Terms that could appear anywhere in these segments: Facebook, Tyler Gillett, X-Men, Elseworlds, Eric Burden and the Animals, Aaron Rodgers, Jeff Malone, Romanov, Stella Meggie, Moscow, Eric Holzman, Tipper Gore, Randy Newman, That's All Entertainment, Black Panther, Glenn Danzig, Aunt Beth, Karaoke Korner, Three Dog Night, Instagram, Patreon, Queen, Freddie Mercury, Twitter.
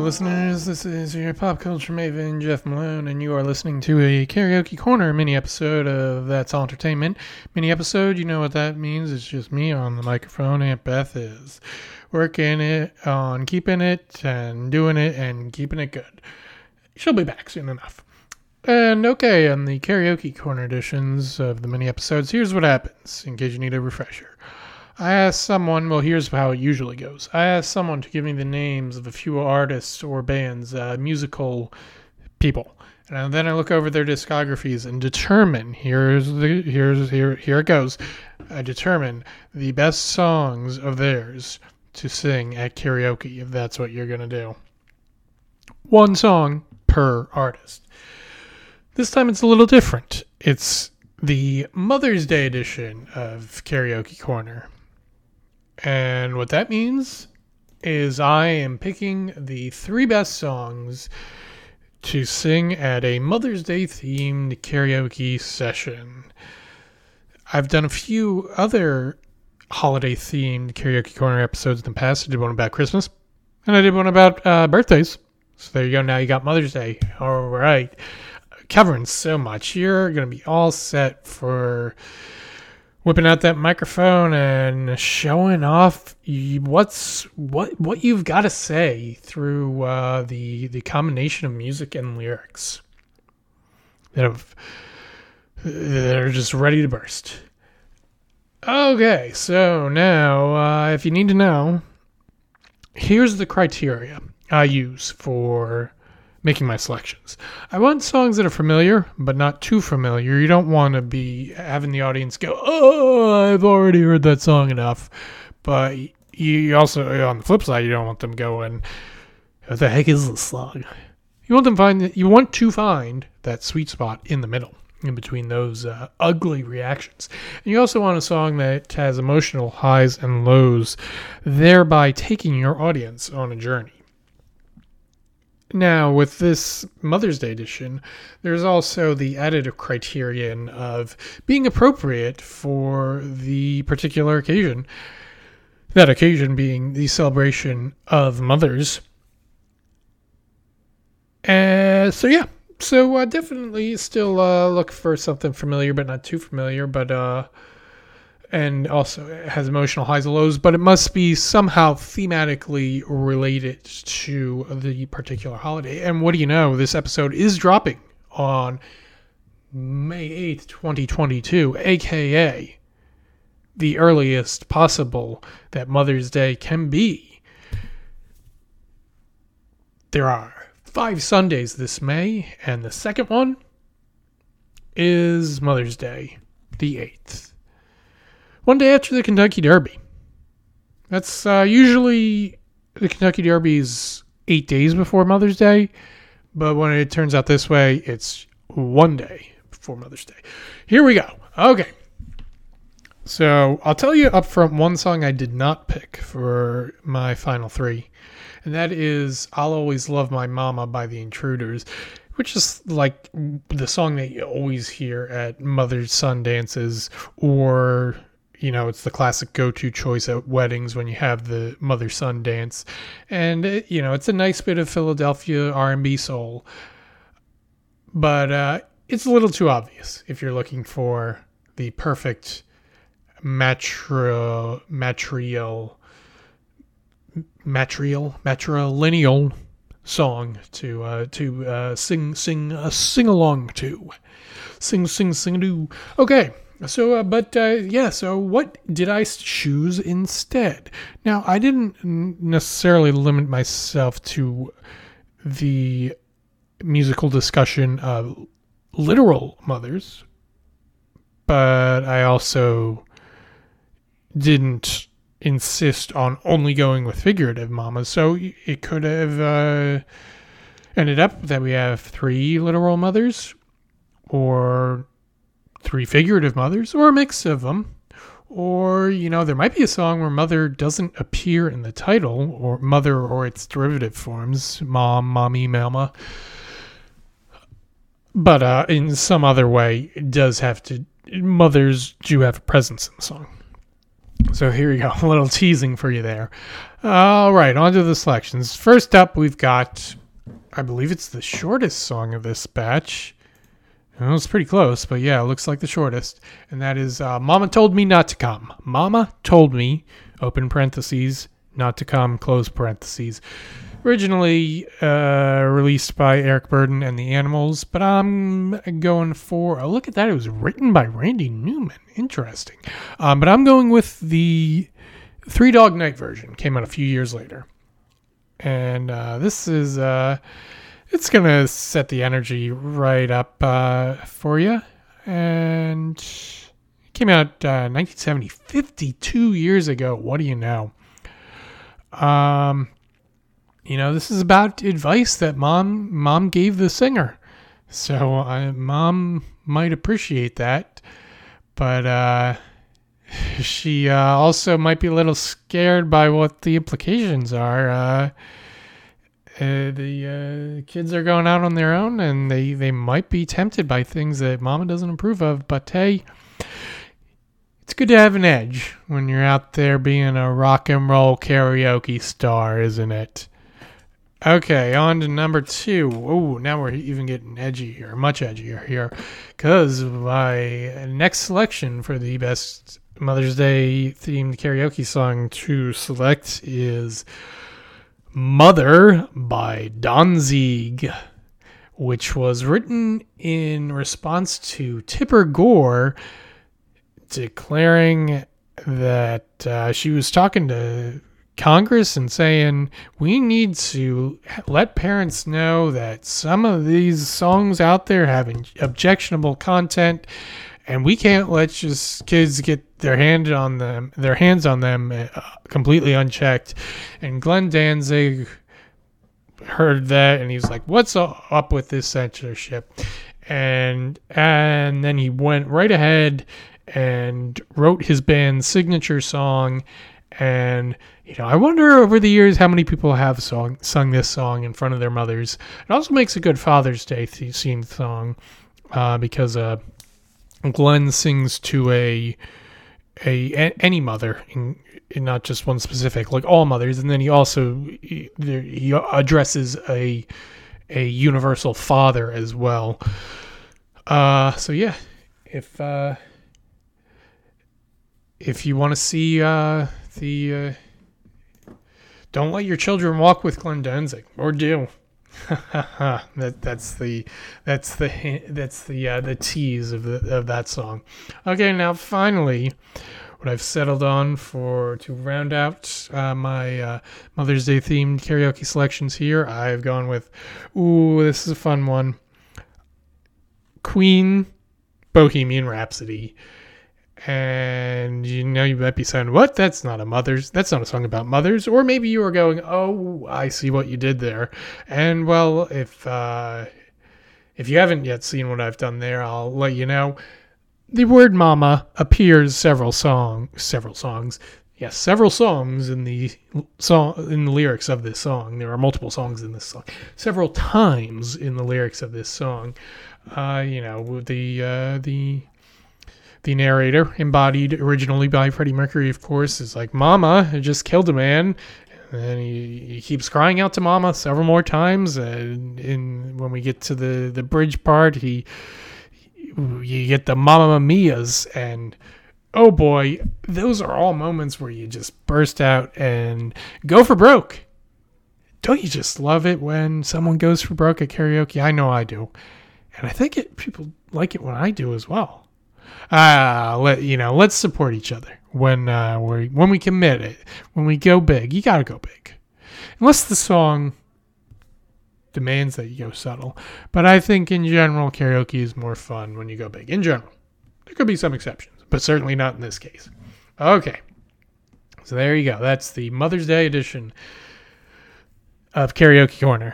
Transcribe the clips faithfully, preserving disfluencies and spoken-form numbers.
listeners. This is your pop culture maven, Jeff Malone, and you are listening to a Karaoke Corner mini-episode of That's All Entertainment. Mini-episode, you know what that means. It's just me on the microphone. Aunt Beth is working it on keeping it and doing it and keeping it good. She'll be back soon enough. And okay, on the Karaoke Corner editions of the mini-episodes, here's what happens, in case you need a refresher. I asked someone, well, here's how it usually goes. I asked someone to give me the names of a few artists or bands, uh, musical people. And then I look over their discographies and determine, here's the, here's, here, here it goes. I determine the best songs of theirs to sing at karaoke, if that's what you're going to do. One song per artist. This time it's a little different. It's the Mother's Day edition of Karaoke Corner. And what that means is I am picking the three best songs to sing at a Mother's Day themed karaoke session. I've done a few other holiday themed Karaoke Corner episodes in the past. I did one about Christmas and I did one about uh, birthdays. So there you go. Now you got Mother's Day. All right. Covering so much. You're going to be all set for whipping out that microphone and showing off what's what what you've got to say through uh, the the combination of music and lyrics that have that are just ready to burst. Okay, so now uh, if you need to know, here's the criteria I use for making my selections. I want songs that are familiar, but not too familiar. You don't want to be having the audience go, oh, I've already heard that song enough. But you also, on the flip side, you don't want them going, what the heck is this song? You want them find, you want to find that sweet spot in the middle, in between those uh, ugly reactions. And you also want a song that has emotional highs and lows, thereby taking your audience on a journey. Now, with this Mother's Day edition, there's also the added criterion of being appropriate for the particular occasion. That occasion being the celebration of mothers. And so, yeah. So, uh, definitely still uh, look for something familiar, but not too familiar. But, uh, and also it has emotional highs and lows, but it must be somehow thematically related to the particular holiday. And what do you know, this episode is dropping on May eighth, twenty twenty-two, aka the earliest possible that Mother's Day can be. There are five Sundays this May, and the second one is Mother's Day, the eighth. One day after the Kentucky Derby. That's uh, usually the Kentucky Derby is eight days before Mother's Day. But when it turns out this way, it's one day before Mother's Day. Here we go. Okay. So I'll tell you up front one song I did not pick for my final three. And that is I'll Always Love My Mama by The Intruders. Which is like the song that you always hear at Mother's Son dances or... You know, it's the classic go-to choice at weddings when you have the mother-son dance. And, it, you know, it's a nice bit of Philadelphia R and B soul. But uh, it's a little too obvious if you're looking for the perfect matri- matrial, matrial, matrilineal song to uh, to uh, sing, sing, uh, sing along to. Sing, sing, sing, do. Okay. So, uh, but, uh, yeah, so what did I choose instead? Now, I didn't necessarily limit myself to the musical discussion of literal mothers, but I also didn't insist on only going with figurative mamas, so it could have uh, ended up that we have three literal mothers, or... three figurative mothers, or a mix of them. Or, you know, there might be a song where mother doesn't appear in the title, or mother or its derivative forms, mom, mommy, mama. But uh, in some other way, it does have to, mothers do have a presence in the song. So here you go, a little teasing for you there. All right, on to the selections. First up, we've got, I believe it's the shortest song of this batch. Well, it's pretty close, but yeah, it looks like the shortest. And that is uh, Mama Told Me Not to Come. Mama Told Me, open parentheses, Not to Come, close parentheses. Originally uh, released by Eric Burden and the Animals, but I'm going for... Oh, look at that. It was written by Randy Newman. Interesting. Um, but I'm going with the Three Dog Night version. Came out a few years later. And uh, this is... Uh, It's going to set the energy right up uh, for you. And it came out uh, nineteen seventy, fifty-two years ago. What do you know? Um, you know, this is about advice that mom mom gave the singer. So uh, mom might appreciate that. But uh, she uh, also might be a little scared by what the implications are. Uh Uh, the uh, kids are going out on their own, and they, they might be tempted by things that mama doesn't approve of. But hey, it's good to have an edge when you're out there being a rock and roll karaoke star, isn't it? Okay, on to number two. Oh, now we're even getting edgier, much edgier here, because my next selection for the best Mother's Day themed karaoke song to select is Mother by Danzig, which was written in response to Tipper Gore declaring that uh, she was talking to Congress and saying, we need to let parents know that some of these songs out there have objectionable content, and we can't let just kids get their hand on them, their hands on them uh, completely unchecked. And Glenn Danzig heard that, and he was like, what's up with this censorship? And and then he went right ahead and wrote his band's signature song. And, you know, I wonder over the years how many people have song, sung this song in front of their mothers. It also makes a good Father's Day themed song uh, because... Uh, Glenn sings to a, a a any mother, and not just one specific, like all mothers. And then he also he, he addresses a a universal father as well. Uh, so yeah, if uh, if you want to see uh, the uh, Don't Let Your Children Walk with Glenn Danzig, or do. that that's the that's the that's the uh, the tease of the, of that song. Okay, now finally, what I've settled on for to round out uh, my uh, Mother's Day themed karaoke selections here, I've gone with, ooh, this is a fun one. Queen, Bohemian Rhapsody. And you know, you might be saying, what? That's not a mother's, that's not a song about mothers. Or maybe you were going, oh, I see what you did there. And well, if, uh, if you haven't yet seen what I've done there, I'll let you know. The word mama appears several song, several songs. Yes, several songs in the song, in the lyrics of this song. There are multiple songs in this song, several times in the lyrics of this song. Uh, you know, the, uh, the, The narrator, embodied originally by Freddie Mercury, of course, is like, Mama just killed a man. And he, he keeps crying out to Mama several more times. And, and when we get to the, the bridge part, he you get the Mamma Mia's. And oh boy, those are all moments where you just burst out and go for broke. Don't you just love it when someone goes for broke at karaoke? I know I do. And I think it, people like it when I do as well. Ah, uh, let you know. Let's support each other when uh, we when we commit it. When we go big, you gotta go big, unless the song demands that you go subtle. But I think in general, karaoke is more fun when you go big. In general, there could be some exceptions, but certainly not in this case. Okay, so there you go. That's the Mother's Day edition of Karaoke Corner.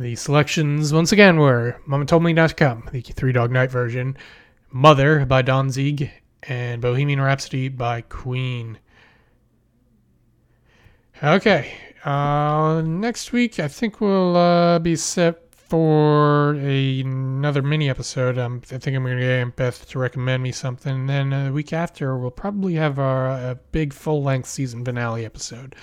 The selections once again were "Mama Told Me Not to Come," the Three Dog Night version, Mother by Danzig, and Bohemian Rhapsody by Queen. Okay, uh, next week I think we'll uh, be set for a, another mini episode. Um, I think I'm going to get Aunt Beth to recommend me something. And then uh, the week after, we'll probably have our, a big full-length season finale episode.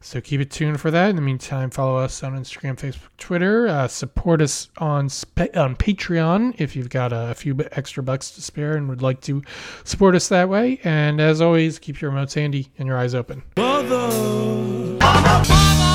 So keep it tuned for that. In the meantime, follow us on Instagram, Facebook, Twitter. Uh, support us on spe- on Patreon if you've got a, a few extra bucks to spare and would like to support us that way. And as always, keep your remotes handy and your eyes open. Mother. Mother.